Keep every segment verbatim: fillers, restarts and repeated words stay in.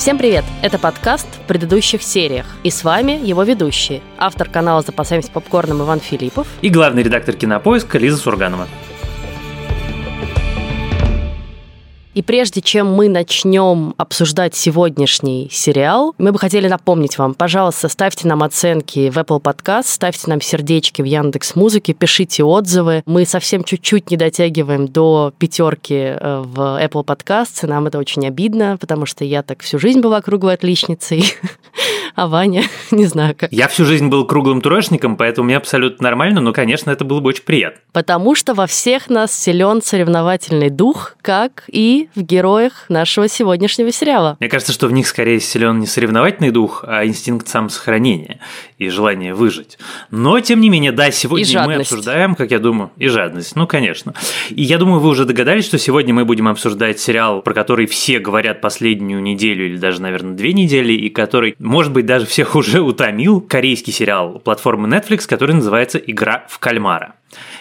Всем привет! Это подкаст «В предыдущих сериях». И с вами его ведущие. Автор канала «Запасаемся попкорном» Иван Филиппов. И главный редактор «Кинопоиска» Лиза Сурганова. И прежде чем мы начнем обсуждать сегодняшний сериал, мы бы хотели напомнить вам, пожалуйста, ставьте нам оценки в Apple Podcast, ставьте нам сердечки в Яндекс.Музыке, пишите отзывы. Мы совсем чуть-чуть не дотягиваем до пятерки в Apple Podcast, и нам это очень обидно, потому что я так всю жизнь была круглой отличницей, а Ваня не знаю как. Я всю жизнь был круглым троечником, поэтому мне абсолютно нормально, но, конечно, это было бы очень приятно. Потому что во всех нас силен соревновательный дух, как и в героях нашего сегодняшнего сериала. Мне кажется, что в них скорее силен не соревновательный дух, а инстинкт самосохранения и желание выжить. Но, тем не менее, да, сегодня мы обсуждаем, как я думаю, и жадность. Ну, конечно. И я думаю, вы уже догадались, что сегодня мы будем обсуждать сериал, про который все говорят последнюю неделю или даже, наверное, две недели, и который, может быть, даже всех уже утомил. Корейский сериал платформы Netflix, который называется «Игра в кальмара».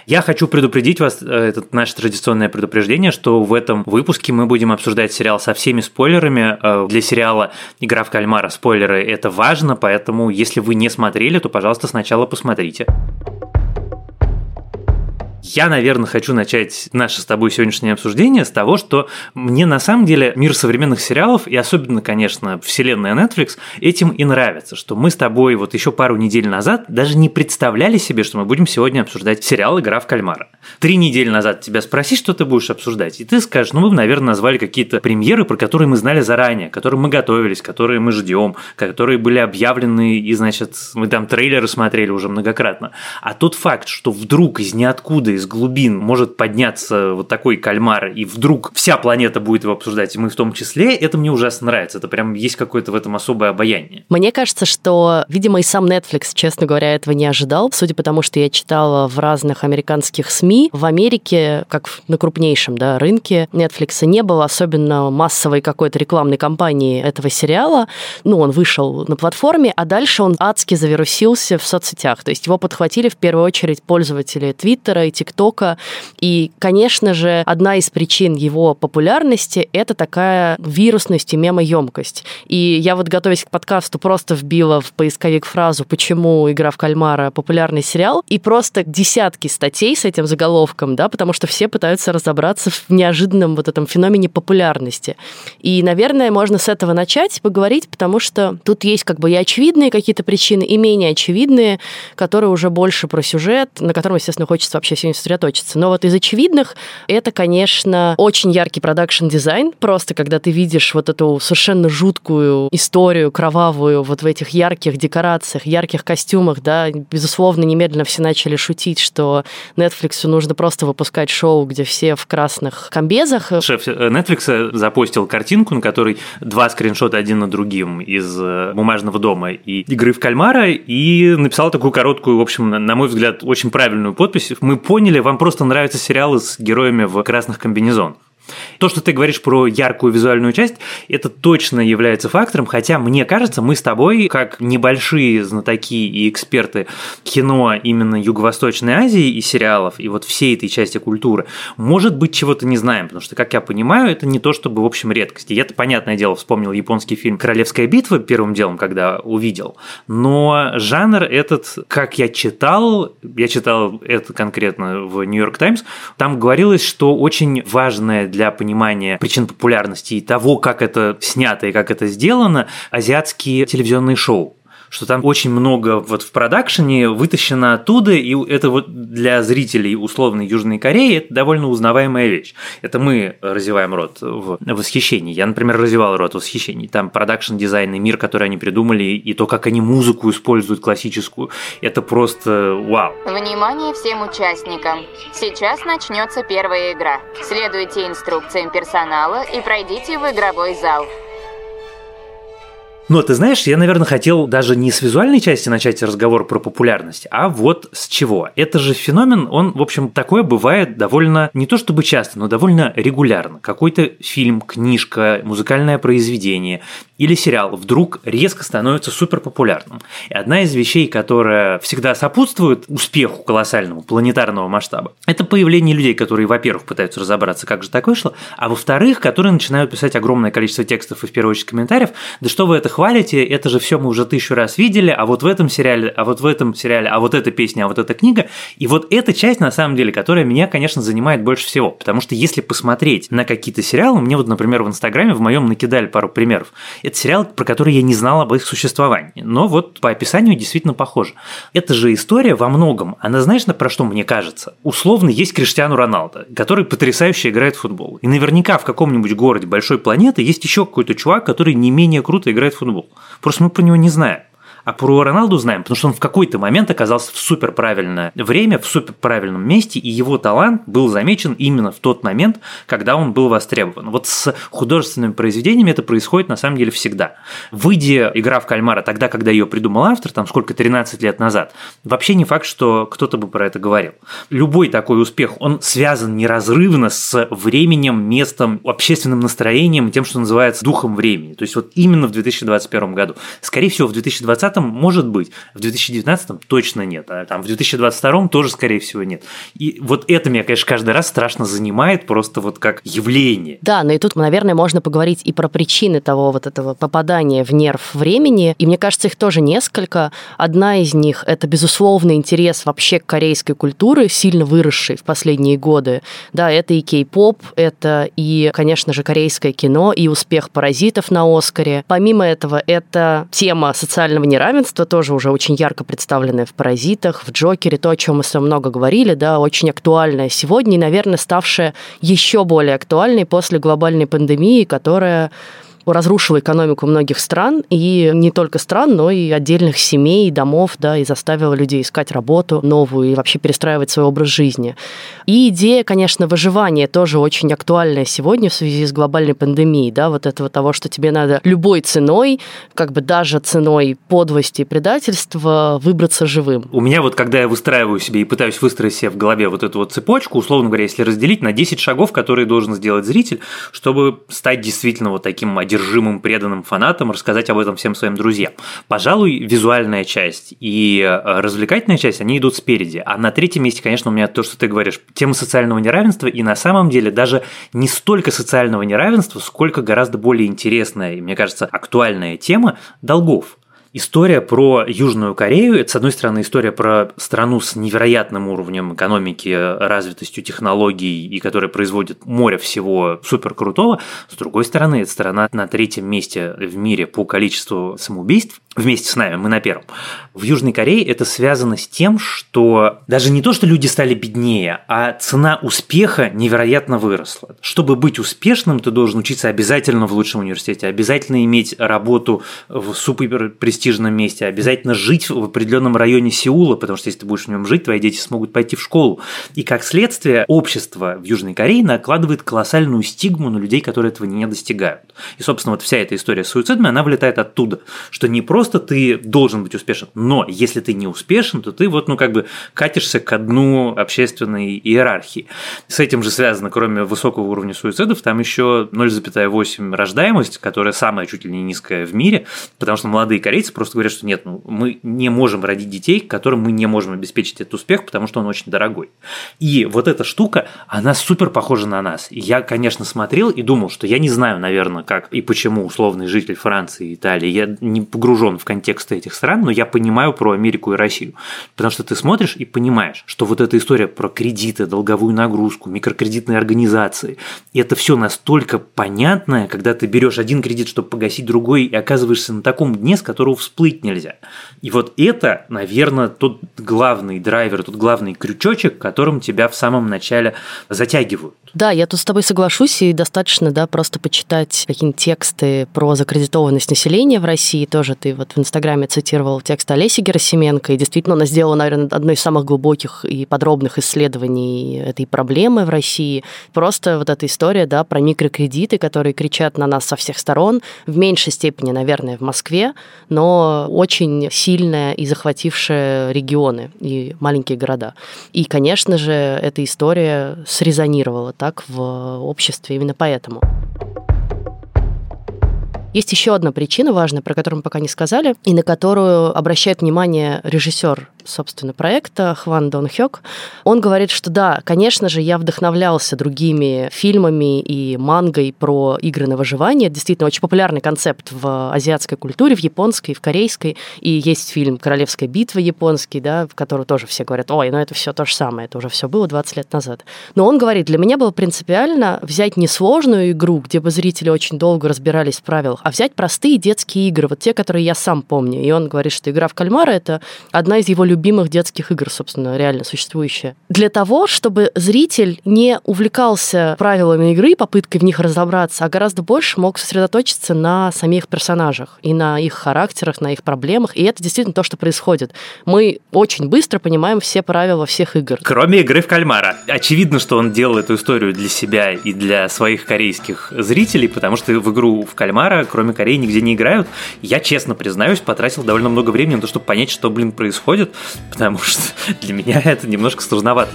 Я хочу предупредить вас, это наше традиционное предупреждение, что в этом выпуске мы будем обсуждать сериал со всеми спойлерами. Для сериала «Игра в кальмара» спойлеры – это важно, поэтому если вы не смотрели, то, пожалуйста, сначала посмотрите. Я, наверное, хочу начать наше с тобой сегодняшнее обсуждение с того, что мне на самом деле мир современных сериалов, и особенно, конечно, вселенная Netflix, этим и нравится, что мы с тобой вот еще пару недель назад даже не представляли себе, что мы будем сегодня обсуждать сериал «Игра в кальмара». Три недели назад тебя спроси, что ты будешь обсуждать, и ты скажешь, ну, мы, наверное, назвали какие-то премьеры, про которые мы знали заранее, которые мы готовились, которые мы ждем, которые были объявлены, и, значит, мы там трейлеры смотрели уже многократно. А тот факт, что вдруг из ниоткуда, из глубин может подняться вот такой кальмар, и вдруг вся планета будет его обсуждать, и мы в том числе, это мне ужасно нравится. Это прям есть какое-то в этом особое обаяние. Мне кажется, что, видимо, и сам Netflix, честно говоря, этого не ожидал, судя по тому, что я читала в разных американских СМИ. В Америке, как на крупнейшем, да, рынке Netflix, не было особенно массовой какой-то рекламной кампании этого сериала. Ну, он вышел на платформе, а дальше он адски завирусился в соцсетях. То есть его подхватили в первую очередь пользователи Твиттера и ТикТока. И, конечно же, одна из причин его популярности – это такая вирусность и мемоемкость. И я вот, готовясь к подкасту, просто вбила в поисковик фразу «Почему «Игра в кальмара» – популярный сериал?» и просто десятки статей с этим заголовком, да, потому что все пытаются разобраться в неожиданном вот этом феномене популярности. И, наверное, можно с этого начать поговорить, потому что тут есть как бы и очевидные какие-то причины, и менее очевидные, которые уже больше про сюжет, на котором, естественно, хочется вообще сегодня сосредоточиться. Но вот из очевидных это, конечно, очень яркий продакшн-дизайн. Просто когда ты видишь вот эту совершенно жуткую историю, кровавую, вот в этих ярких декорациях, ярких костюмах, да, безусловно, немедленно все начали шутить, что Netflixу нужно просто выпускать шоу, где все в красных комбезах. Шеф Netflix запостил картинку, на которой два скриншота один на другим из «Бумажного дома» и «Игры в кальмара», и написал такую короткую, в общем, на мой взгляд, очень правильную подпись. Мы поняли, вам просто нравятся сериалы с героями в красных комбинезонах. То, что ты говоришь про яркую визуальную часть, это точно является фактором, хотя, мне кажется, мы с тобой, как небольшие знатоки и эксперты кино именно Юго-Восточной Азии и сериалов, и вот всей этой части культуры, может быть, чего-то не знаем, потому что, как я понимаю, это не то чтобы, в общем, редкость. И я-то, понятное дело, вспомнил японский фильм «Королевская битва» первым делом, когда увидел, но жанр этот, как я читал, я читал это конкретно в «Нью-Йорк Таймс», там говорилось, что очень важное для для понимания причин популярности и того, как это снято и как это сделано, азиатские телевизионные шоу. Что там очень много вот в продакшене вытащено оттуда, и это вот для зрителей условной Южной Кореи это довольно узнаваемая вещь. Это мы разеваем рот в восхищении. Я, например, разевал рот в восхищении. Там продакшн-дизайн и мир, который они придумали, и то, как они музыку используют классическую, это просто вау. Внимание всем участникам. Сейчас начнется первая игра. Следуйте инструкциям персонала и пройдите в игровой зал. Но ты знаешь, я, наверное, хотел даже не с визуальной части начать разговор про популярность, а вот с чего. Это же феномен, он, в общем, такое бывает довольно, не то чтобы часто, но довольно регулярно. Какой-то фильм, книжка, музыкальное произведение – или сериал вдруг резко становится суперпопулярным. И одна из вещей, которая всегда сопутствует успеху колоссальному, планетарного масштаба, это появление людей, которые, во-первых, пытаются разобраться, как же так вышло, а во-вторых, которые начинают писать огромное количество текстов и, в первую очередь, комментариев, да что вы это хвалите, это же все мы уже тысячу раз видели, а вот в этом сериале, а вот в этом сериале, а вот эта песня, а вот эта книга. И вот эта часть, на самом деле, которая меня, конечно, занимает больше всего, потому что если посмотреть на какие-то сериалы, мне вот, например, в Инстаграме в моем накидали пару примеров, это сериал, про который я не знал об их существовании, но вот по описанию действительно похоже. Эта же история во многом, она, знаешь, про что мне кажется? Условно есть Криштиану Роналду, который потрясающе играет в футбол, и наверняка в каком-нибудь городе большой планеты есть еще какой-то чувак, который не менее круто играет в футбол, просто мы про него не знаем. А про Роналду знаем, потому что он в какой-то момент оказался в суперправильное время, в суперправильном месте, и его талант был замечен именно в тот момент, когда он был востребован. Вот с художественными произведениями это происходит на самом деле всегда. Выйдя «Игра в кальмара» тогда, когда ее придумал автор, там сколько, тринадцать лет назад, вообще не факт, что кто-то бы про это говорил. Любой такой успех, он связан неразрывно с временем, местом, общественным настроением, тем, что называется духом времени. То есть вот именно в две тысячи двадцать первом году. Скорее всего, в две тысячи двадцатом может быть, в две тысячи девятнадцатом точно нет, а там в две тысячи двадцать втором тоже, скорее всего, нет. И вот это меня, конечно, каждый раз страшно занимает, просто вот как явление. Да, но и тут, наверное, можно поговорить и про причины того вот этого попадания в нерв времени, и мне кажется, их тоже несколько. Одна из них – это, безусловно, интерес вообще к корейской культуре, сильно выросшей в последние годы. Да, это и кей-поп, это и, конечно же, корейское кино, и успех «Паразитов» на «Оскаре». Помимо этого, это тема социального неравенства, равенство тоже уже очень ярко представленное в «Паразитах», в «Джокере», то, о чем мы с вами много говорили, да, очень актуальное сегодня и, наверное, ставшее еще более актуальной после глобальной пандемии, которая разрушила экономику многих стран, и не только стран, но и отдельных семей, домов, да, и заставила людей искать работу новую и вообще перестраивать свой образ жизни. И идея, конечно, выживания тоже очень актуальная сегодня в связи с глобальной пандемией, да, вот этого того, что тебе надо любой ценой, как бы даже ценой подлости и предательства, выбраться живым. У меня вот, когда я выстраиваю себе и пытаюсь выстроить себе в голове вот эту вот цепочку, условно говоря, если разделить на десять шагов, которые должен сделать зритель, чтобы стать действительно вот таким одержимым, одержимым преданным фанатам, рассказать об этом всем своим друзьям. Пожалуй, визуальная часть и развлекательная часть, они идут спереди. А на третьем месте, конечно, у меня то, что ты говоришь, тема социального неравенства, и на самом деле даже не столько социального неравенства, сколько гораздо более интересная и, мне кажется, актуальная тема долгов. История про Южную Корею – это, с одной стороны, история про страну с невероятным уровнем экономики, развитостью технологий, и которая производит море всего суперкрутого. С другой стороны, это страна на третьем месте в мире по количеству самоубийств. Вместе с нами, мы на первом. В Южной Корее это связано с тем, что даже не то, что люди стали беднее, а цена успеха невероятно выросла. Чтобы быть успешным, ты должен учиться обязательно в лучшем университете, обязательно иметь работу в суперпрестижном месте, обязательно жить в определенном районе Сеула, потому что если ты будешь в нем жить, твои дети смогут пойти в школу. И как следствие, общество в Южной Корее накладывает колоссальную стигму на людей, которые этого не достигают. И, собственно, вот вся эта история с суицидами, она вылетает оттуда, что не просто ты должен быть успешен, но если ты не успешен, то ты вот, ну, как бы катишься ко дну общественной иерархии. С этим же связано, кроме высокого уровня суицидов, там еще ноль целых восемь десятых рождаемость, которая самая чуть ли не низкая в мире, потому что молодые корейцы просто говорят, что нет, ну, мы не можем родить детей, которым мы не можем обеспечить этот успех, потому что он очень дорогой. И вот эта штука, она супер похожа на нас. И я, конечно, смотрел и думал, что я не знаю, наверное, как и почему условный житель Франции и Италии, я не погружен в контекст этих стран, но я понимаю про Америку и Россию. Потому что ты смотришь и понимаешь, что вот эта история про кредиты, долговую нагрузку, микрокредитные организации, это все настолько понятное, когда ты берешь один кредит, чтобы погасить другой, и оказываешься на таком дне, с которого всплыть нельзя. И вот это, наверное, тот главный драйвер, тот главный крючочек, которым тебя в самом начале затягивают. Да, я тут с тобой соглашусь, и достаточно, да, просто почитать какие-нибудь тексты про закредитованность населения в России. Тоже ты вот в Инстаграме цитировал текст Олеси Герасименко, и действительно она сделала, наверное, одно из самых глубоких и подробных исследований этой проблемы в России. Просто вот эта история, да, про микрокредиты, которые кричат на нас со всех сторон, в меньшей степени, наверное, в Москве, но очень сильная и захватившая регионы и маленькие города. И, конечно же, эта история срезонировала так в обществе именно поэтому. Есть еще одна причина важная, про которую мы пока не сказали, и на которую обращает внимание режиссер, собственно, проекта Хван Дон Хёк. Он говорит, что да, конечно же, я вдохновлялся другими фильмами и мангой про игры на выживание. Это действительно очень популярный концепт в азиатской культуре, в японской, в корейской. И есть фильм «Королевская битва» японский, да, в котором тоже все говорят, ой, ну это все то же самое, это уже все было двадцать лет назад. Но он говорит, для меня было принципиально взять несложную игру, где бы зрители очень долго разбирались в правилах, а взять простые детские игры, вот те, которые я сам помню. И он говорит, что «Игра в кальмара» — это одна из его любимых детских игр, собственно, реально существующая. Для того, чтобы зритель не увлекался правилами игры, попыткой в них разобраться, а гораздо больше мог сосредоточиться на самих персонажах и на их характерах, на их проблемах. И это действительно то, что происходит. Мы очень быстро понимаем все правила всех игр. Кроме «Игры в кальмара». Очевидно, что он делал эту историю для себя и для своих корейских зрителей, потому что в «Игру в кальмара» кроме Кореи нигде не играют. Я, честно признаюсь, потратил довольно много времени на то, чтобы понять, что, блин, происходит, потому что для меня это немножко сложновато.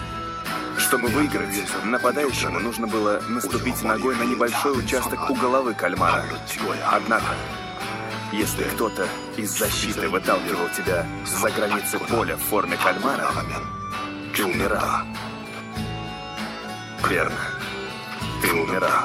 Чтобы выиграть, нападающему нужно было наступить ногой на небольшой участок у головы кальмара. Однако, если кто-то из защиты выталкивал тебя за границы поля в форме кальмара, ты умирал. Верно. Ты умирал.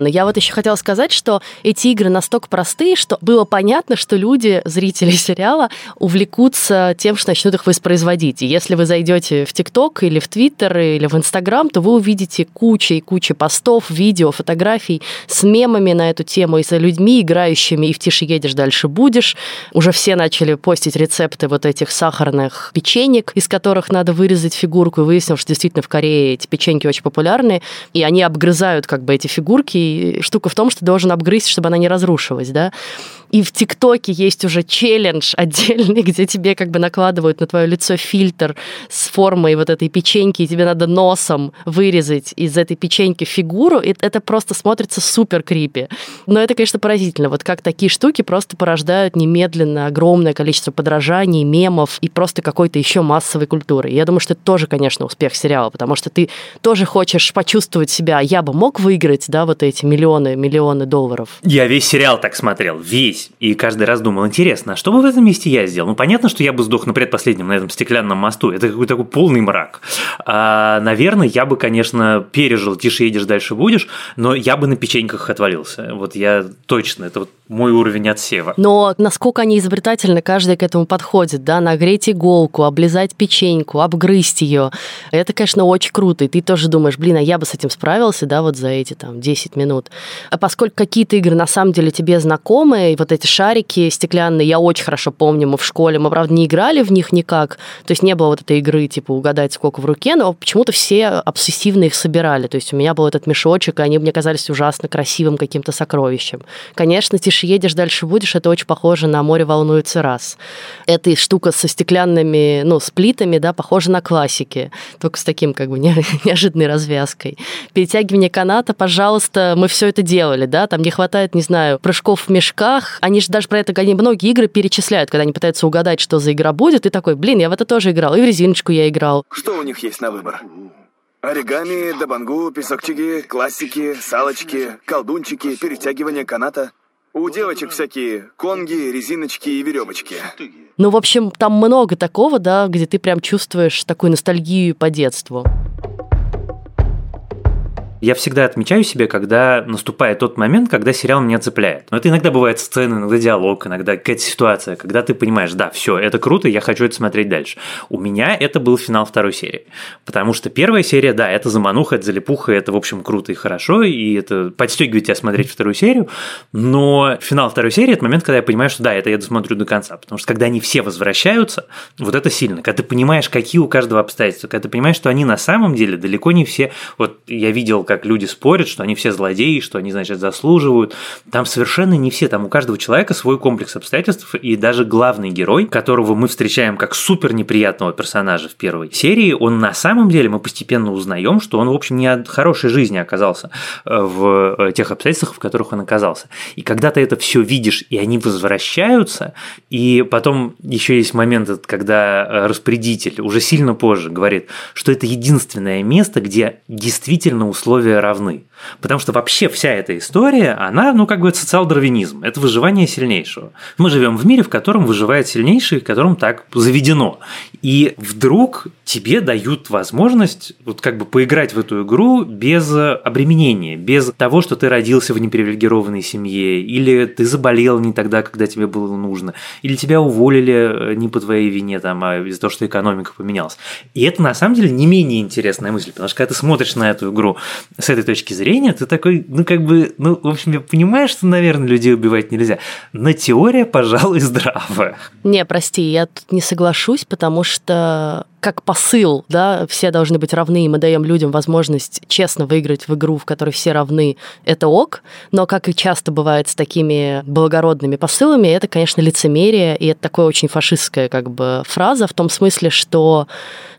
Но я вот еще хотела сказать, что эти игры настолько простые, что было понятно, что люди, зрители сериала, увлекутся тем, что начнут их воспроизводить. И если вы зайдете в ТикТок или в Твиттер или в Инстаграм, то вы увидите кучу и кучу постов, видео, фотографий с мемами на эту тему и с людьми, играющими и в «Тише едешь, дальше будешь». Уже все начали постить рецепты вот этих сахарных печенек, из которых надо вырезать фигурку. И выяснилось, что действительно в Корее эти печеньки очень популярны, и они обгрызают как бы эти фигурки. И штука в том, что ты должен обгрызть, чтобы она не разрушилась, да. И в ТикТоке есть уже челлендж отдельный, где тебе как бы накладывают на твое лицо фильтр с формой вот этой печеньки, и тебе надо носом вырезать из этой печеньки фигуру, и это просто смотрится супер крипи. Но это, конечно, поразительно, вот как такие штуки просто порождают немедленно огромное количество подражаний, мемов и просто какой-то еще массовой культуры. И я думаю, что это тоже, конечно, успех сериала, потому что ты тоже хочешь почувствовать себя, я бы мог выиграть, да, вот эти миллионы, миллионы долларов. Я весь сериал так смотрел, весь. И каждый раз думал, интересно, а что бы в этом месте я сделал? Ну, понятно, что я бы сдох на предпоследнем, на этом стеклянном мосту. Это какой-то такой полный мрак. А, наверное, я бы, конечно, пережил «Тише едешь, дальше будешь», но я бы на печеньках отвалился. Вот я точно, это вот мой уровень отсева. Но насколько они изобретательны, каждый к этому подходит, да, нагреть иголку, облизать печеньку, обгрызть ее. Это, конечно, очень круто. И ты тоже думаешь, блин, а я бы с этим справился, да, вот за эти там десять минут. А поскольку какие-то игры на самом деле тебе знакомы, вот эти шарики стеклянные, я очень хорошо помню, мы в школе, мы, правда, не играли в них никак, то есть не было вот этой игры, типа, угадать, сколько в руке, но почему-то все обсессивно их собирали, то есть у меня был этот мешочек, и они мне казались ужасно красивым каким-то сокровищем. Конечно, «Тише едешь, дальше будешь», это очень похоже на «Море волнуется раз». Эта штука со стеклянными, ну, сплитами, да, похожа на классики, только с таким, как бы, не, неожиданной развязкой. Перетягивание каната, пожалуйста, мы все это делали, да, там не хватает, не знаю, прыжков в мешках. Они же даже про это, они многие игры перечисляют, когда они пытаются угадать, что за игра будет, и такой, блин, я в это тоже играл, и в резиночку я играл. Что у них есть на выбор? Оригами, дабангу, песокчики, классики, салочки, колдунчики, перетягивание каната. У девочек всякие конги, резиночки и веревочки. Ну, в общем, там много такого, да, где ты прям чувствуешь такую ностальгию по детству. Я всегда отмечаю себе, когда наступает тот момент, когда сериал меня цепляет. Но это иногда бывают сцены, иногда диалог, иногда какая-то ситуация, когда ты понимаешь, да, все, это круто, я хочу это смотреть дальше. У меня это был финал второй серии. Потому что первая серия, да, это замануха, это залипуха, это, в общем, круто и хорошо, и это подстегивает тебя смотреть вторую серию. Но финал второй серии – это момент, когда я понимаю, что да, это я досмотрю до конца. Потому что когда они все возвращаются, вот это сильно. Когда ты понимаешь, какие у каждого обстоятельства, когда ты понимаешь, что они на самом деле далеко не все. Вот я видел, как люди спорят, что они все злодеи, что они, значит, заслуживают. Там совершенно не все. Там у каждого человека свой комплекс обстоятельств, и даже главный герой, которого мы встречаем как супер неприятного персонажа в первой серии, он на самом деле, мы постепенно узнаем, что он, в общем, не от хорошей жизни оказался в тех обстоятельствах, в которых он оказался. И когда ты это все видишь, и они возвращаются, и потом еще есть момент, когда распорядитель уже сильно позже говорит, что это единственное место, где действительно условия условия равны. Потому что вообще вся эта история, она, ну, как бы, это социал-дарвинизм, это выживание сильнейшего. Мы живем в мире, в котором выживает сильнейший, в котором так заведено. И вдруг тебе дают возможность вот как бы поиграть в эту игру без обременения, без того, что ты родился в непривилегированной семье, или ты заболел не тогда, когда тебе было нужно, или тебя уволили не по твоей вине, там, а из-за того, что экономика поменялась. И это, на самом деле, не менее интересная мысль, потому что когда ты смотришь на эту игру с этой точки зрения, ты такой, ну, как бы, ну, в общем, я понимаю, что, наверное, людей убивать нельзя, но теория, пожалуй, здравая. Не, прости, я тут не соглашусь, потому что... как посыл, да, все должны быть равны, и мы даем людям возможность честно выиграть в игру, в которой все равны, это ок, но, как и часто бывает с такими благородными посылами, это, конечно, лицемерие, и это такая очень фашистская, как бы, фраза, в том смысле, что,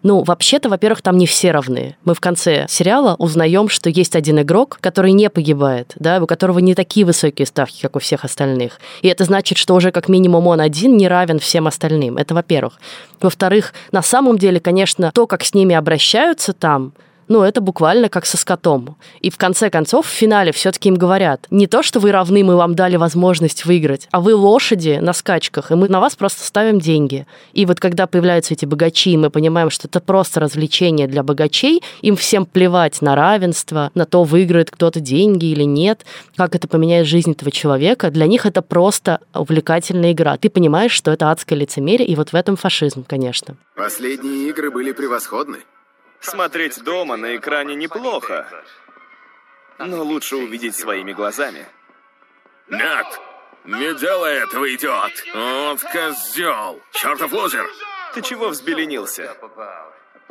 ну, вообще-то, во-первых, там не все равны. Мы в конце сериала узнаем, что есть один игрок, который не погибает, да, у которого не такие высокие ставки, как у всех остальных, и это значит, что уже как минимум он один не равен всем остальным, это во-первых. Во-вторых, на самом деле, или, конечно, то, как с ними обращаются там, ну, это буквально как со скотом. И в конце концов, в финале все-таки им говорят, не то, что вы равны, мы вам дали возможность выиграть, а вы лошади на скачках, и мы на вас просто ставим деньги. И вот когда появляются эти богачи, мы понимаем, что это просто развлечение для богачей, им всем плевать на равенство, на то, выиграет кто-то деньги или нет, как это поменяет жизнь этого человека. Для них это просто увлекательная игра. Ты понимаешь, что это адское лицемерие, и вот в этом фашизм, конечно. Последние игры были превосходны. Смотреть дома на экране неплохо, но лучше увидеть своими глазами. Нет, не делай этого, идиот! Вот козел! Чертов лузер! Ты чего взбеленился?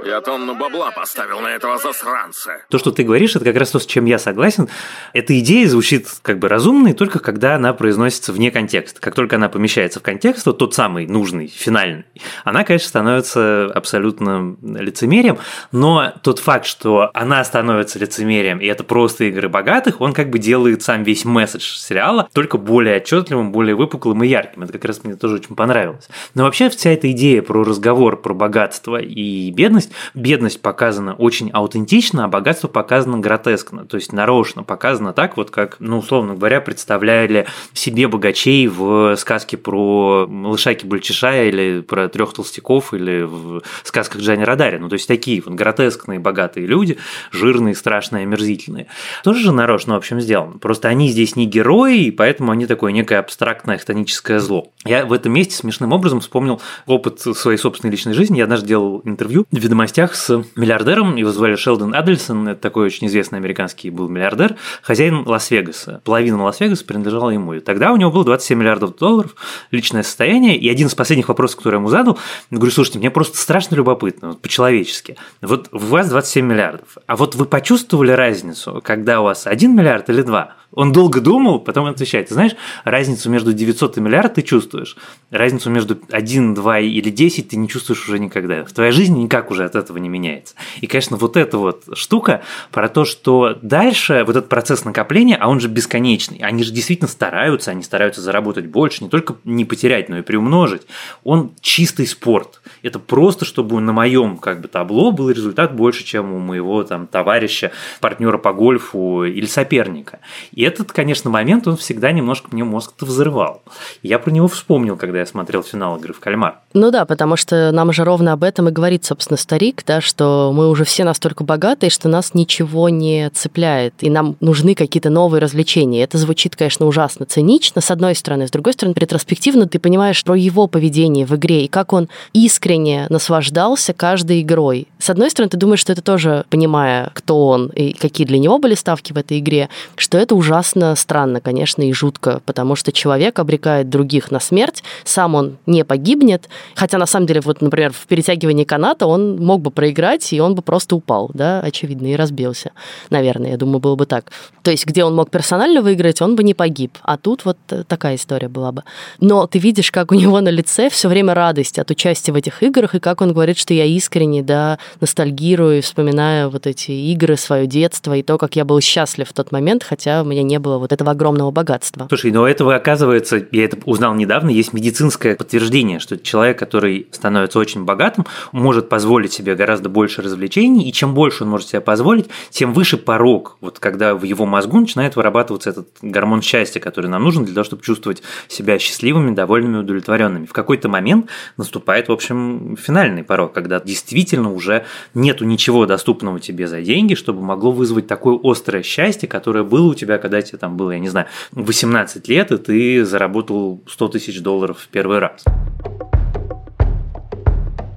Я тонну бабла поставил на этого засранца. То, что ты говоришь, это как раз то, с чем я согласен. Эта идея звучит как бы разумной, только когда она произносится вне контекста. Как только она помещается в контекст, вот тот самый нужный, финальный, она, конечно, становится абсолютно лицемерием, но тот факт, что она становится лицемерием, и это просто игры богатых, он как бы делает сам весь месседж сериала только более отчетливым, более выпуклым и ярким. Это как раз мне тоже очень понравилось. Но вообще вся эта идея про разговор про богатство и бедность, бедность показана очень аутентично, а богатство показано гротескно, то есть нарочно показано так, вот как, ну, условно говоря, представляли себе богачей в сказке про Малыша-Кибальчаша или про трех толстяков, или в сказках Джани Родари. Ну, то есть такие вот гротескные богатые люди, жирные, страшные, омерзительные. Тоже же нарочно, в общем, сделано. Просто они здесь не герои, и поэтому они такое некое абстрактное хтоническое зло. Я в этом месте смешным образом вспомнил опыт своей собственной личной жизни. Я однажды делал интервью в «Ведомостях» с миллиардером, его звали Шелдон Адельсон, это такой очень известный американский был миллиардер, хозяин Лас-Вегаса. Половина Лас-Вегаса принадлежала ему. И тогда у него было двадцать семь миллиардов долларов, личное состояние, и один из последних вопросов, который я ему задал, говорю, слушайте, мне просто страшно любопытно, вот по-человечески. Вот у вас двадцать семь миллиардов, а вот вы почувствовали разницу, когда у вас один миллиард или два? Он долго думал, потом отвечает, ты знаешь, разницу между девятьсот и миллиард ты чувствуешь, разницу между один, два или десять ты не чувствуешь уже никогда. В твоей жизни никак уже от этого не меняется. И, конечно, вот эта вот штука про то, что дальше вот этот процесс накопления, а он же бесконечный, они же действительно стараются, они стараются заработать больше, не только не потерять, но и приумножить. Он чистый спорт. Это просто, чтобы на моем как бы табло был результат больше, чем у моего там товарища, партнера по гольфу или соперника. И этот, конечно, момент, он всегда немножко мне мозг-то взрывал. Я про него вспомнил, когда я смотрел финал «Игры в кальмар». Ну да, потому что нам же ровно об этом и говорит, собственно, старик, да, что мы уже все настолько богатые, что нас ничего не цепляет, и нам нужны какие-то новые развлечения. Это звучит, конечно, ужасно цинично, с одной стороны. С другой стороны, ретроспективно ты понимаешь про его поведение в игре, и как он искренне наслаждался каждой игрой. С одной стороны, ты думаешь, что это тоже, понимая, кто он и какие для него были ставки в этой игре, что это ужасно странно, конечно, и жутко, потому что человек обрекает других на смерть, сам он не погибнет, хотя на самом деле, вот, например, в перетягивании каната он мог бы проиграть, и он бы просто упал, да, очевидно, и разбился. Наверное, я думаю, было бы так. То есть, где он мог персонально выиграть, он бы не погиб. А тут вот такая история была бы. Но ты видишь, как у него на лице все время радость от участия в этих играх, и как он говорит, что я искренне, да, ностальгирую, вспоминаю вот эти игры, свое детство, и то, как я был счастлив в тот момент, хотя у меня меня не было вот этого огромного богатства. Слушай, но этого, оказывается, я это узнал недавно, есть медицинское подтверждение, что человек, который становится очень богатым, может позволить себе гораздо больше развлечений, и чем больше он может себе позволить, тем выше порог, вот когда в его мозгу начинает вырабатываться этот гормон счастья, который нам нужен для того, чтобы чувствовать себя счастливыми, довольными, удовлетворенными. В какой-то момент наступает, в общем, финальный порог, когда действительно уже нету ничего доступного тебе за деньги, чтобы могло вызвать такое острое счастье, которое было у тебя, когда тебе там было, я не знаю, восемнадцать лет, и ты заработал сто тысяч долларов в первый раз.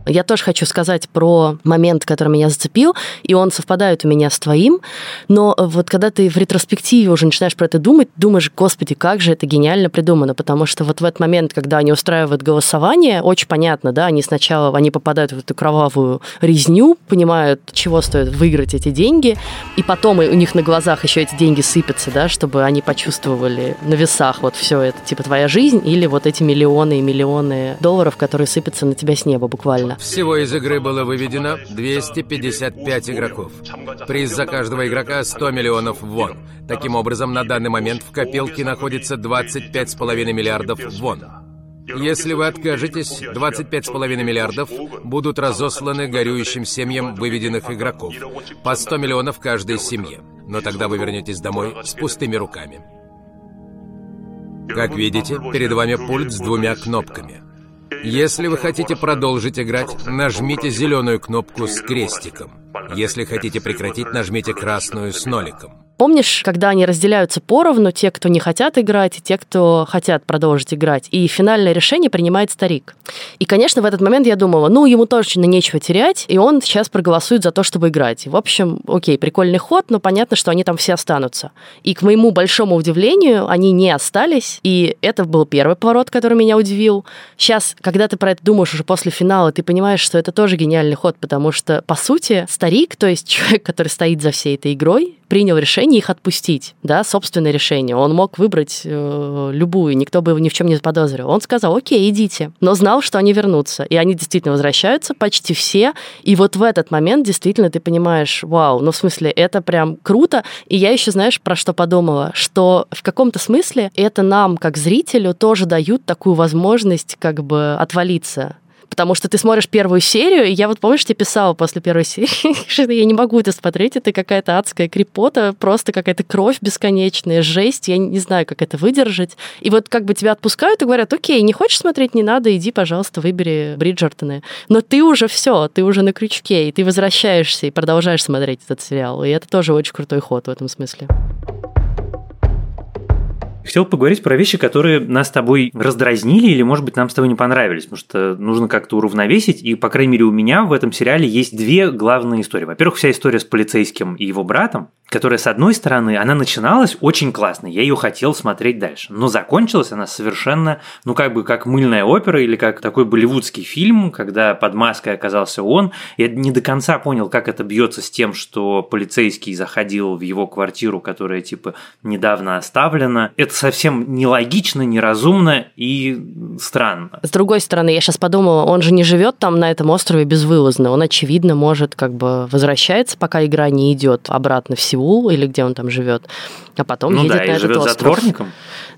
Я тоже хочу сказать про момент, который меня зацепил, и он совпадает у меня с твоим, но вот когда ты в ретроспективе уже начинаешь про это думать, думаешь, господи, как же это гениально придумано, потому что вот в этот момент, когда они устраивают голосование, очень понятно, да, они сначала, они попадают в эту кровавую резню, понимают, чего стоит выиграть эти деньги, и потом у них на глазах еще эти деньги сыпятся, да, чтобы они почувствовали на весах вот все это, типа твоя жизнь или вот эти миллионы и миллионы долларов, которые сыпятся на тебя с неба буквально. Всего из игры было выведено двести пятьдесят пять игроков. Приз за каждого игрока сто миллионов вон. Таким образом, на данный момент в копилке находится двадцать пять с половиной миллиардов вон. Если вы откажетесь, двадцать пять с половиной миллиардов будут разосланы горюющим семьям выведенных игроков. По сто миллионов каждой семье. Но тогда вы вернетесь домой с пустыми руками. Как видите, перед вами пульт с двумя кнопками. Если вы хотите продолжить играть, нажмите зеленую кнопку с крестиком. Если хотите прекратить, нажмите красную с ноликом. Помнишь, когда они разделяются поровну, те, кто не хотят играть, и те, кто хотят продолжить играть, и финальное решение принимает старик. И, конечно, в этот момент я думала, ну, ему точно нечего терять, и он сейчас проголосует за то, чтобы играть. И, в общем, окей, прикольный ход, но понятно, что они там все останутся. И, к моему большому удивлению, они не остались, и это был первый поворот, который меня удивил. Сейчас, когда ты про это думаешь уже после финала, ты понимаешь, что это тоже гениальный ход, потому что, по сути, старик, то есть человек, который стоит за всей этой игрой, принял решение их отпустить, да, собственное решение. Он мог выбрать э, любую, никто бы его ни в чем не заподозрил. Он сказал, окей, идите, но знал, что они вернутся. И они действительно возвращаются, почти все. И вот в этот момент действительно ты понимаешь, вау, ну в смысле, это прям круто. И я еще, знаешь, про что подумала, что в каком-то смысле это нам, как зрителю, тоже дают такую возможность как бы отвалиться. Потому что ты смотришь первую серию, и я вот, помнишь, тебе писала после первой серии, что я не могу это смотреть, это какая-то адская крепота, просто какая-то кровь бесконечная, жесть, я не знаю, как это выдержать. И вот как бы тебя отпускают и говорят, окей, не хочешь смотреть, не надо, иди, пожалуйста, выбери Бриджертоны. Но ты уже все, ты уже на крючке, и ты возвращаешься и продолжаешь смотреть этот сериал. И это тоже очень крутой ход в этом смысле. Хотел поговорить про вещи, которые нас с тобой раздразнили или, может быть, нам с тобой не понравились, потому что нужно как-то уравновесить, и, по крайней мере, у меня в этом сериале есть две главные истории. Во-первых, вся история с полицейским и его братом, которая, с одной стороны, она начиналась очень классно, я ее хотел смотреть дальше, но закончилась она совершенно, ну, как бы, как мыльная опера или как такой болливудский фильм, когда под маской оказался он. Я не до конца понял, как это бьется с тем, что полицейский заходил в его квартиру, которая, типа, недавно оставлена. Это совсем нелогично, неразумно и странно. С другой стороны, я сейчас подумала, он же не живет там на этом острове безвылазно. Он, очевидно, может, как бы возвращается, пока игра не идет обратно в Сеул или где он там живет, а потом ну едет да, на этот остров. Ну да, и живет затворником.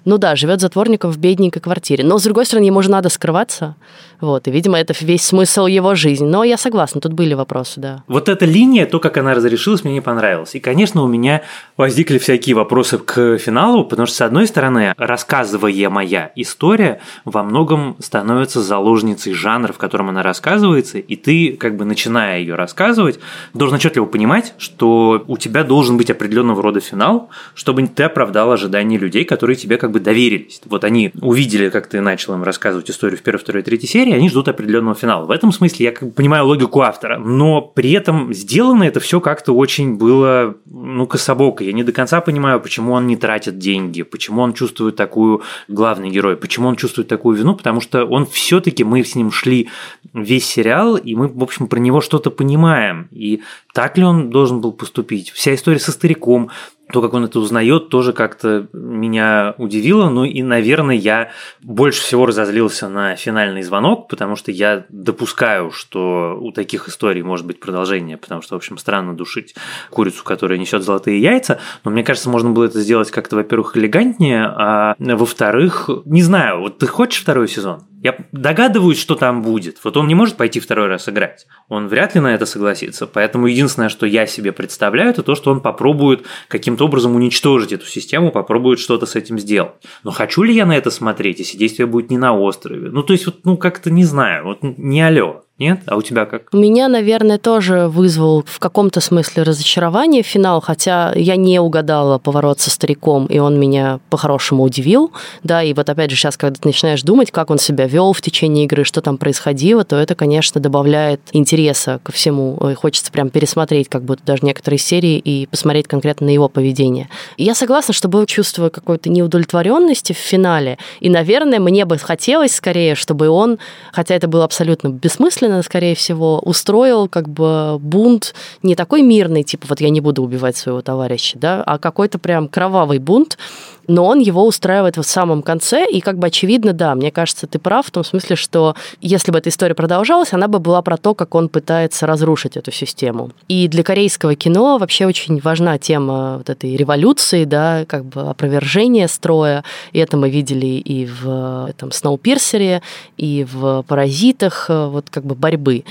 Ну да, живет затворником в бедненькой квартире. Но, с другой стороны, ему же надо скрываться. Вот, и, видимо, это весь смысл его жизни. Но я согласна, тут были вопросы, да. Вот эта линия, то, как она разрешилась, мне не понравилась. И, конечно, у меня возникли всякие вопросы к финалу, потому что, с одной стороны, рассказываемая история во многом становится заложницей жанра, в котором она рассказывается, и ты, как бы начиная ее рассказывать, должен отчетливо понимать, что у тебя должен быть определенного рода финал, чтобы ты оправдал ожидания людей, которые тебе как бы доверились. Вот они увидели, как ты начал им рассказывать историю в первой, второй, третьей серии, они ждут определенного финала. В этом смысле я как бы понимаю логику автора, но при этом сделано это все как-то очень было, ну, кособоко. Я не до конца понимаю, почему он не тратит деньги, почему он чувствует такую, главный герой, почему он чувствует такую вину, потому что он все-таки, мы с ним шли весь сериал, и мы, в общем, про него что-то понимаем. И так ли он должен был поступить? Вся история со стариком, то, как он это узнает, тоже как-то меня удивило. Ну и, наверное, я больше всего разозлился на финальный звонок, потому что я допускаю, что у таких историй может быть продолжение, потому что, в общем, странно душить курицу, которая несет золотые яйца. Но мне кажется, можно было это сделать как-то, во-первых, элегантнее, а во-вторых, не знаю, вот ты хочешь второй сезон? Я догадываюсь, что там будет. Вот он не может пойти второй раз играть. Он вряд ли на это согласится. Поэтому единственное, что я себе представляю, это то, что он попробует каким-то образом уничтожить эту систему, попробует что-то с этим сделать. Но хочу ли я на это смотреть, если действие будет не на острове? Ну, то есть, вот, ну, как-то не знаю. Вот не алё. Нет? А у тебя как? Меня, наверное, тоже вызвал в каком-то смысле разочарование финал, хотя я не угадала поворот со стариком, и он меня по-хорошему удивил. Да, и вот опять же сейчас, когда ты начинаешь думать, как он себя вел в течение игры, что там происходило, то это, конечно, добавляет интереса ко всему. И хочется прям пересмотреть как будто даже некоторые серии и посмотреть конкретно на его поведение. И я согласна, что было чувство какой-то неудовлетворенности в финале, и, наверное, мне бы хотелось скорее, чтобы он, хотя это было абсолютно бессмысленно, скорее всего, устроил как бы бунт не такой мирный, типа вот я не буду убивать своего товарища, да, а какой-то прям кровавый бунт, но он его устраивает в самом конце, и как бы очевидно, да, мне кажется, ты прав в том смысле, что если бы эта история продолжалась, она бы была про то, как он пытается разрушить эту систему. И для корейского кино вообще очень важна тема вот этой революции, да, как бы опровержения строя, и это мы видели и в этом «Сноупирсере», и в «Паразитах», вот как бы борьбы.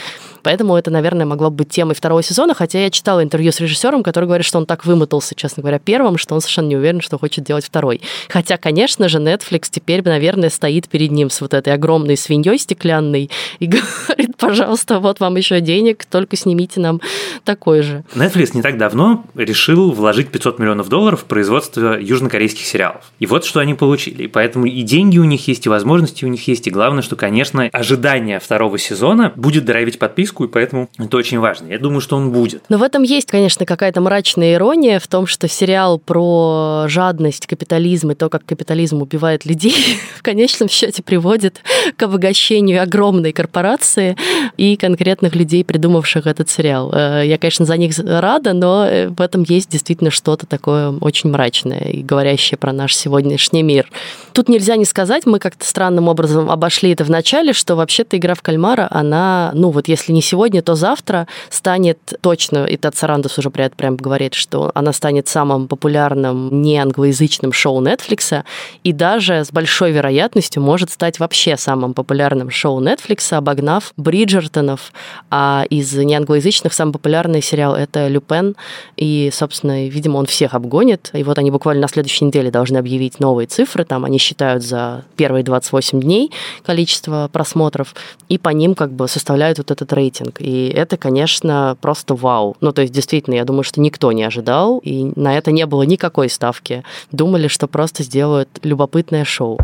Поэтому это, наверное, могло быть темой второго сезона, хотя я читала интервью с режиссером, который говорит, что он так вымотался, честно говоря, первым, что он совершенно не уверен, что хочет делать второй. Хотя, конечно же, Netflix теперь, наверное, стоит перед ним с вот этой огромной свиньей стеклянной и говорит, пожалуйста, вот вам еще денег, только снимите нам такой же. Netflix не так давно решил вложить пятьсот миллионов долларов в производство южнокорейских сериалов. И вот что они получили. И поэтому и деньги у них есть, и возможности у них есть, и главное, что, конечно, ожидание второго сезона будет дровить подписку, и поэтому это очень важно. Я думаю, что он будет. Но в этом есть, конечно, какая-то мрачная ирония в том, что сериал про жадность, капитализм и то, как капитализм убивает людей, в конечном счете приводит к обогащению огромной корпорации и конкретных людей, придумавших этот сериал. Я, конечно, за них рада, но в этом есть действительно что-то такое очень мрачное и говорящее про наш сегодняшний мир. Тут нельзя не сказать, мы как-то странным образом обошли это в начале, что вообще-то «Игра в кальмара», она ну вот если не сегодня, то завтра станет точно, и Тед Сарандос уже прям, прям говорит, что она станет самым популярным неанглоязычным шоу Netflix, и даже с большой вероятностью может стать вообще самым популярным шоу Netflix, обогнав Бриджертонов, а из неанглоязычных самый популярный сериал — это Люпен, и, собственно, видимо, он всех обгонит, и вот они буквально на следующей неделе должны объявить новые цифры, там они считают за первые двадцать восемь дней количество просмотров, и по ним как бы составляют вот этот рейтинг. И это, конечно, просто вау. Ну, то есть, действительно, я думаю, что никто не ожидал, и на это не было никакой ставки. Думали, что просто сделают любопытное шоу.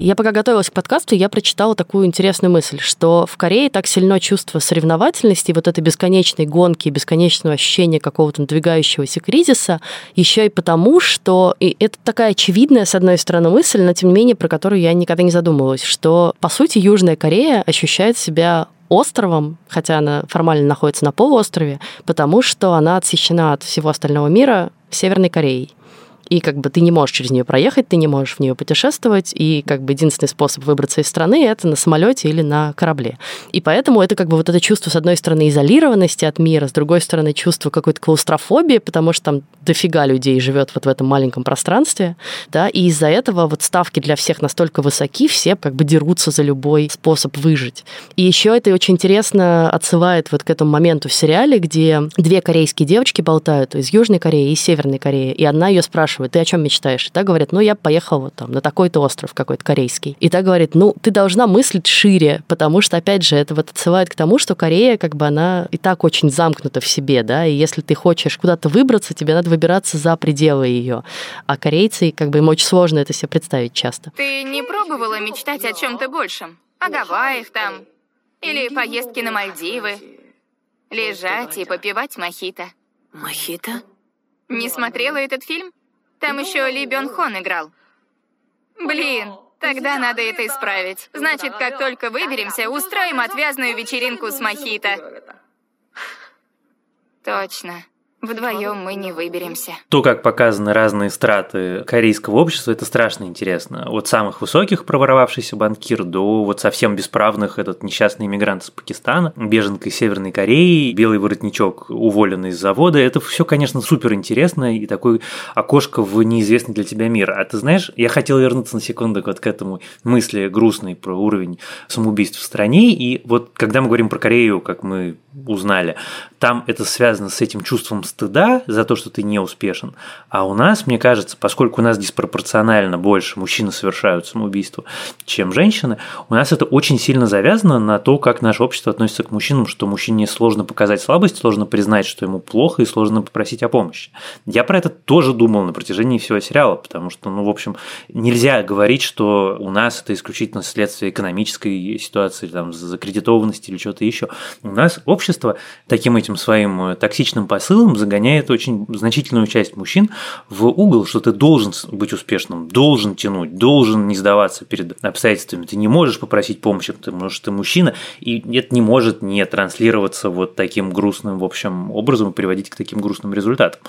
Я пока готовилась к подкасту, я прочитала такую интересную мысль, что в Корее так сильно чувство соревновательности, вот этой бесконечной гонки, бесконечного ощущения какого-то надвигающегося кризиса, еще и потому, что... И это такая очевидная, с одной стороны, мысль, но, тем не менее, про которую я никогда не задумывалась, что, по сути, Южная Корея ощущает себя... островом, хотя она формально находится на полуострове, потому что она отсечена от всего остального мира Северной Кореей. И как бы ты не можешь через нее проехать, ты не можешь в нее путешествовать, и как бы единственный способ выбраться из страны — это на самолете или на корабле. И поэтому это как бы вот это чувство, с одной стороны, изолированности от мира, с другой стороны, чувство какой-то клаустрофобии, потому что там дофига людей живет вот в этом маленьком пространстве, да, и из-за этого вот ставки для всех настолько высоки, все как бы дерутся за любой способ выжить. И еще это очень интересно отсылает вот к этому моменту в сериале, где две корейские девочки болтают из Южной Кореи и Северной Кореи, и одна ее спрашивает: ты о чем мечтаешь? И та говорит: ну, я поехала вот там на такой-то остров какой-то корейский. И та говорит: ну, ты должна мыслить шире, потому что, опять же, это вот отсылает к тому, что Корея, как бы, она и так очень замкнута в себе, да, и если ты хочешь куда-то выбраться, тебе надо выбираться за пределы ее. А корейцы, как бы, им очень сложно это себе представить часто. Ты не пробовала мечтать о чем-то большем? О Гавайях там? Или поездки на Мальдивы? Лежать и попивать мохито. Мохито? Не смотрела этот фильм? Там еще Ли Бён Хон играл. Блин, тогда надо это исправить. Значит, как только выберемся, устроим отвязную вечеринку с мохито. Точно. Вдвоем мы не выберемся. То, как показаны разные страты корейского общества, это страшно интересно. От самых высоких, проворовавшийся банкир, до вот совсем бесправных, этот несчастный иммигрант из Пакистана, беженка из Северной Кореи, белый воротничок, уволенный из завода. Это все, конечно, суперинтересно и такое окошко в неизвестный для тебя мир. А ты знаешь, я хотел вернуться на секунду вот к этому мысли грустной про уровень самоубийств в стране. И вот когда мы говорим про Корею, как мы узнали, там это связано с этим чувством страны, стыда за то, что ты не успешен. А у нас, мне кажется, поскольку у нас диспропорционально больше мужчин совершают самоубийство, чем женщины, у нас это очень сильно завязано на то, как наше общество относится к мужчинам, что мужчине сложно показать слабость, сложно признать, что ему плохо, и сложно попросить о помощи. Я про это тоже думал на протяжении всего сериала, потому что, ну, в общем, нельзя говорить, что у нас это исключительно следствие экономической ситуации, там, закредитованности или что-то еще. У нас общество таким этим своим токсичным посылом загоняет очень значительную часть мужчин в угол, что ты должен быть успешным, должен тянуть, должен не сдаваться перед обстоятельствами. Ты не можешь попросить помощи, потому что ты мужчина, и это не может не транслироваться вот таким грустным, в общем, образом и приводить к таким грустным результатам.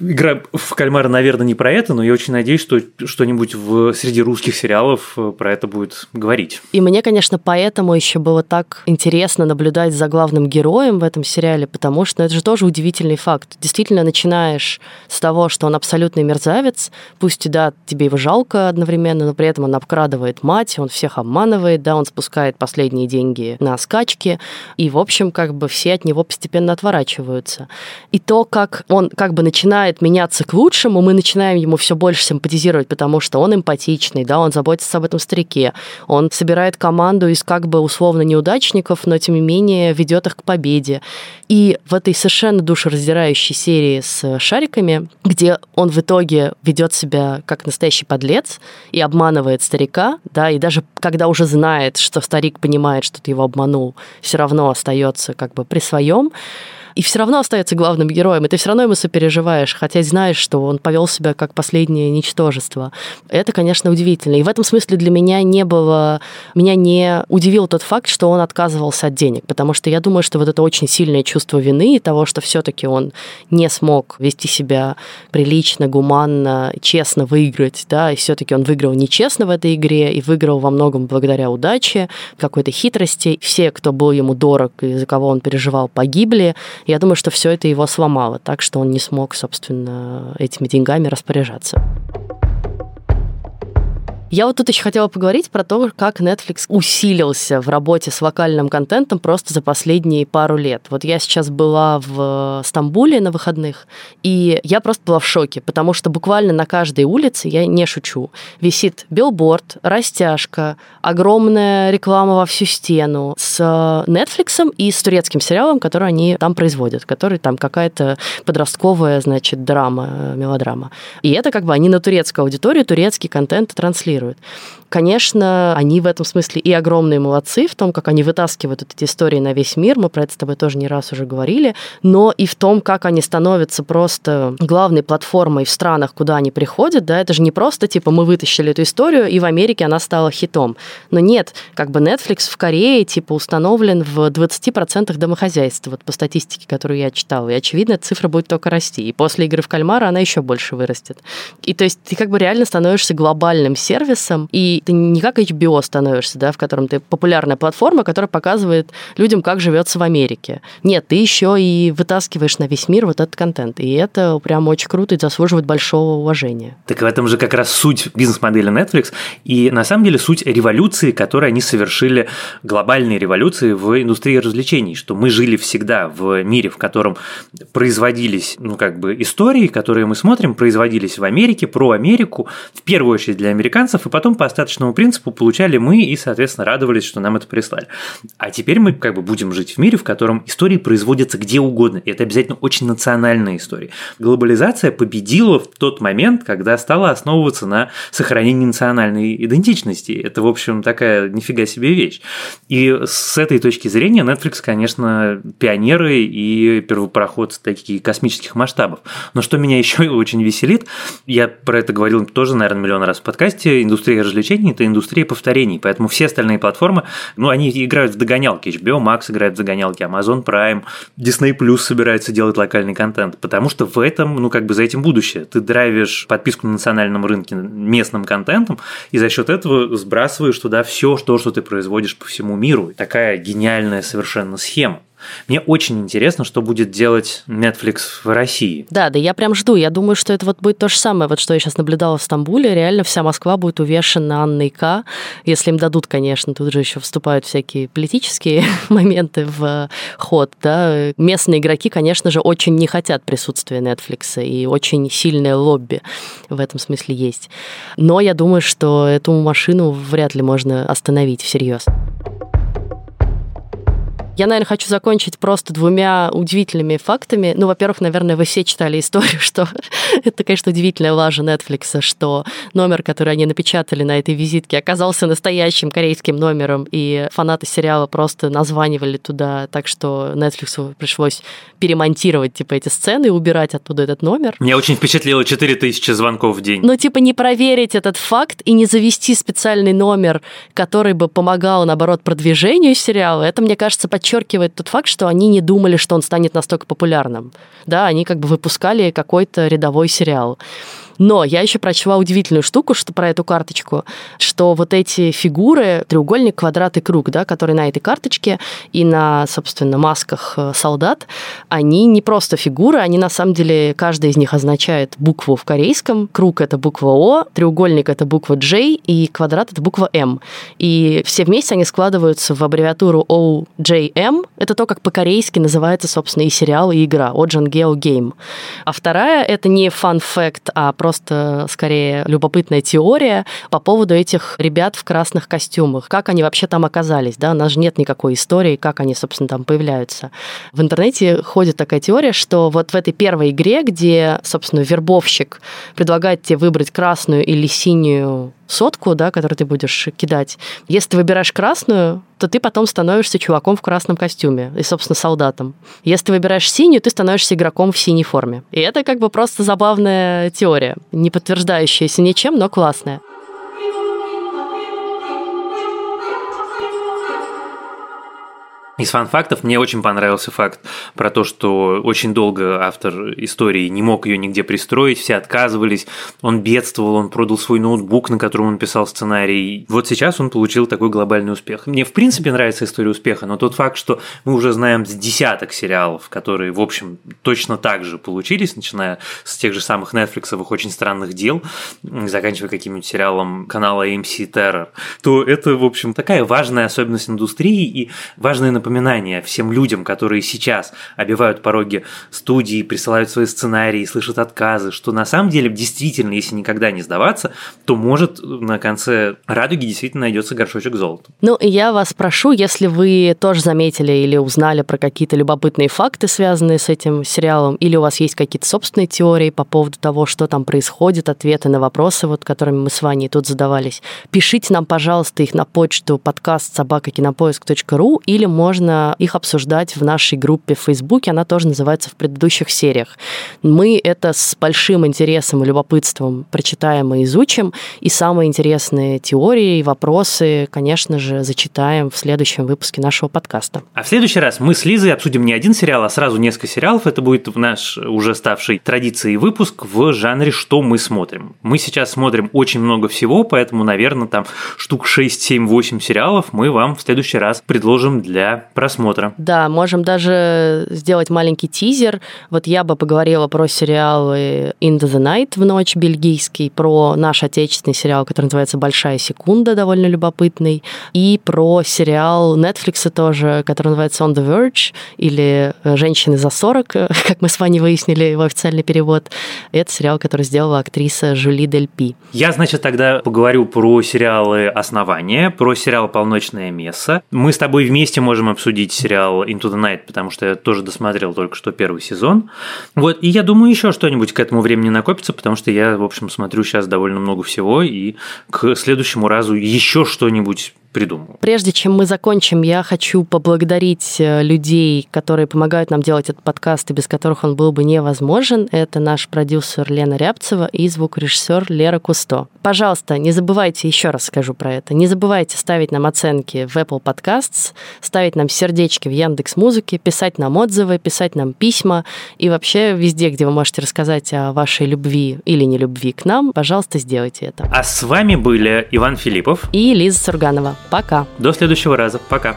«Игра в кальмара», наверное, не про это, но я очень надеюсь, что что-нибудь в среди русских сериалов про это будет говорить. И мне, конечно, поэтому еще было так интересно наблюдать за главным героем в этом сериале, потому что это же тоже удивительный факт. Действительно, начинаешь с того, что он абсолютный мерзавец, пусть, да, тебе его жалко одновременно, но при этом он обкрадывает мать, он всех обманывает, да, он спускает последние деньги на скачки, и, в общем, как бы все от него постепенно отворачиваются. И то, как он как бы начинает меняться к лучшему, мы начинаем ему все больше симпатизировать, потому что он эмпатичный, да, он заботится об этом старике, он собирает команду из как бы условно неудачников, но, тем не менее, ведет их к победе. И в этой совершенно душераздирающей серии с шариками, где он в итоге ведет себя как настоящий подлец и обманывает старика, да, и даже когда уже знает, что старик понимает, что ты его обманул, все равно остается как бы при своем. И все равно остается главным героем, и ты все равно ему сопереживаешь, хотя знаешь, что он повел себя как последнее ничтожество. Это, конечно, удивительно. И в этом смысле для меня не было... Меня не удивил тот факт, что он отказывался от денег, потому что я думаю, что вот это очень сильное чувство вины и того, что все-таки он не смог вести себя прилично, гуманно, честно выиграть, да, и все-таки он выиграл нечестно в этой игре и выиграл во многом благодаря удаче, какой-то хитрости. Все, кто был ему дорог и за кого он переживал, погибли. Я думаю, что все это его сломало, так что он не смог, собственно, этими деньгами распоряжаться. Я вот тут еще хотела поговорить про то, как Netflix усилился в работе с локальным контентом просто за последние пару лет. Вот я сейчас была в Стамбуле на выходных, и я просто была в шоке, потому что буквально на каждой улице, я не шучу, висит билборд, растяжка, огромная реклама во всю стену с Netflix и с турецким сериалом, который они там производят, который там какая-то подростковая, значит, драма, мелодрама. И это как бы они на турецкую аудиторию турецкий контент транслируют. Конечно, они в этом смысле и огромные молодцы в том, как они вытаскивают эти истории на весь мир, мы про это с тобой тоже не раз уже говорили, но и в том, как они становятся просто главной платформой в странах, куда они приходят, да, это же не просто, типа, мы вытащили эту историю, и в Америке она стала хитом. Но нет, как бы Netflix в Корее, типа, установлен в двадцати процентах домохозяйства, вот по статистике, которую я читала, и, очевидно, цифра будет только расти, и после «Игры в кальмара» она еще больше вырастет. И то есть ты как бы реально становишься глобальным сервисом, сервисом, и ты не как эйч би о становишься, да, в котором ты популярная платформа, которая показывает людям, как живется в Америке. Нет, ты еще и вытаскиваешь на весь мир вот этот контент, и это прям очень круто и заслуживает большого уважения. Так в этом же как раз суть бизнес-модели Netflix, и на самом деле суть революции, которую они совершили, глобальной революции в индустрии развлечений, что мы жили всегда в мире, в котором производились, ну, как бы истории, которые мы смотрим, производились в Америке, про Америку, в первую очередь для американцев, и потом по остаточному принципу получали мы и, соответственно, радовались, что нам это прислали. А теперь мы как бы будем жить в мире, в котором истории производятся где угодно. И это обязательно очень национальные истории. Глобализация победила в тот момент, когда стала основываться на сохранении национальной идентичности. Это, в общем, такая нифига себе вещь. И с этой точки зрения Netflix, конечно, пионеры и первопроходцы таких космических масштабов. Но что меня еще очень веселит, я про это говорил тоже, наверное, миллион раз в подкасте, индустрия развлечений развлечений – это индустрия повторений, поэтому все остальные платформы, ну, они играют в догонялки. эйч би о Max играет в догонялки, Amazon Prime, Disney Plus собирается делать локальный контент, потому что в этом, ну, как бы за этим будущее. Ты драйвишь подписку на национальном рынке местным контентом и за счет этого сбрасываешь туда все, что, что ты производишь по всему миру. Такая гениальная совершенно схема. Мне очень интересно, что будет делать Netflix в России. Да, да я прям жду. Я думаю, что это вот будет то же самое, вот что я сейчас наблюдала в Стамбуле. Реально вся Москва будет увешана Анной К. Если им дадут, конечно, тут же еще вступают всякие политические моменты в ход. Да. Местные игроки, конечно же, очень не хотят присутствия Netflix, и очень сильное лобби в этом смысле есть. Но я думаю, что эту машину вряд ли можно остановить всерьез. Я, наверное, хочу закончить просто двумя удивительными фактами. Ну, во-первых, наверное, вы все читали историю, что это, конечно, удивительная лажа Netflix, что номер, который они напечатали на этой визитке, оказался настоящим корейским номером, и фанаты сериала просто названивали туда, так что Netflix пришлось перемонтировать, типа, эти сцены и убирать оттуда этот номер. Меня очень впечатлило четыре тысячи звонков в день. Но, типа, не проверить этот факт и не завести специальный номер, который бы помогал, наоборот, продвижению сериала, это, мне кажется, почти подчеркивает тот факт, что они не думали, что он станет настолько популярным. Да, они как бы выпускали какой-то рядовой сериал. Но я еще прочла удивительную штуку, что про эту карточку, что вот эти фигуры, треугольник, квадрат и круг, да, которые на этой карточке и на, собственно, масках солдат, они не просто фигуры, они на самом деле, каждая из них означает букву в корейском. Круг – это буква О, треугольник – это буква J, и квадрат – это буква М. И все вместе они складываются в аббревиатуру о джей эм. Это то, как по-корейски называется, собственно, и сериал, и игра. О-Джангео Гейм. А вторая – это не фан-факт, а просто просто, скорее, любопытная теория по поводу этих ребят в красных костюмах. Как они вообще там оказались, да? У нас же нет никакой истории, как они, собственно, там появляются. В интернете ходит такая теория, что вот в этой первой игре, где, собственно, вербовщик предлагает тебе выбрать красную или синюю сотку, да, которую ты будешь кидать. Если ты выбираешь красную, то ты потом становишься чуваком в красном костюме и, собственно, солдатом. Если ты выбираешь синюю, ты становишься игроком в синей форме. И это как бы просто забавная теория, не подтверждающаяся ничем, но классная. Из фан-фактов мне очень понравился факт про то, что очень долго автор истории не мог ее нигде пристроить, все отказывались, он бедствовал, он продал свой ноутбук, на котором он писал сценарий. Вот сейчас он получил такой глобальный успех. Мне, в принципе, нравится история успеха, но тот факт, что мы уже знаем с десяток сериалов, которые, в общем, точно так же получились, начиная с тех же самых Netflix-овых «Очень странных дел», заканчивая каким-нибудь сериалом канала эй эм си Terror, то это, в общем, такая важная особенность индустрии и важное направление. Напоминание всем людям, которые сейчас обивают пороги студии, присылают свои сценарии, слышат отказы, что на самом деле действительно, если никогда не сдаваться, то, может, на конце радуги действительно найдется горшочек золота. Ну, и я вас прошу, если вы тоже заметили или узнали про какие-то любопытные факты, связанные с этим сериалом, или у вас есть какие-то собственные теории по поводу того, что там происходит, ответы на вопросы, вот, которыми мы с Ваней тут задавались, пишите нам, пожалуйста, их на почту подкаст собака кинопоиск точка ру, или можно Можно их обсуждать в нашей группе в Фейсбуке, она тоже называется «В предыдущих сериях». Мы это с большим интересом и любопытством прочитаем и изучим, и самые интересные теории и вопросы, конечно же, зачитаем в следующем выпуске нашего подкаста. А в следующий раз мы с Лизой обсудим не один сериал, а сразу несколько сериалов. Это будет наш уже ставший традицией выпуск в жанре «Что мы смотрим?». Мы сейчас смотрим очень много всего, поэтому, наверное, там штук шесть, семь, восемь сериалов мы вам в следующий раз предложим для просмотра. Да, можем даже сделать маленький тизер. Вот я бы поговорила про сериалы Into the Night, в ночь, бельгийский, про наш отечественный сериал, который называется «Большая секунда», довольно любопытный, и про сериал Netflix тоже, который называется On the Verge, или «Женщины за сорок», как мы с вами выяснили его официальный перевод. Это сериал, который сделала актриса Жюли Дельпи. Я, значит, тогда поговорю про сериалы «Основание», про сериал «Полночное место». Мы с тобой вместе можем обсудить сериал Into the Night, потому что я тоже досмотрел только что первый сезон. Вот, и я думаю, еще что-нибудь к этому времени накопится, потому что я, в общем, смотрю сейчас довольно много всего, и к следующему разу еще что-нибудь придумал. Прежде чем мы закончим, я хочу поблагодарить людей, которые помогают нам делать этот подкаст, и без которых он был бы невозможен. Это наш продюсер Лена Рябцева и звукорежиссер Лера Кусто. Пожалуйста, не забывайте, еще раз скажу про это, не забывайте ставить нам оценки в Apple Podcasts, ставить нам сердечки в Яндекс.Музыке, писать нам отзывы, писать нам письма и вообще везде, где вы можете рассказать о вашей любви или нелюбви к нам, пожалуйста, сделайте это. А с вами были Иван Филиппов и Лиза Сурганова. Пока. До следующего раза. Пока.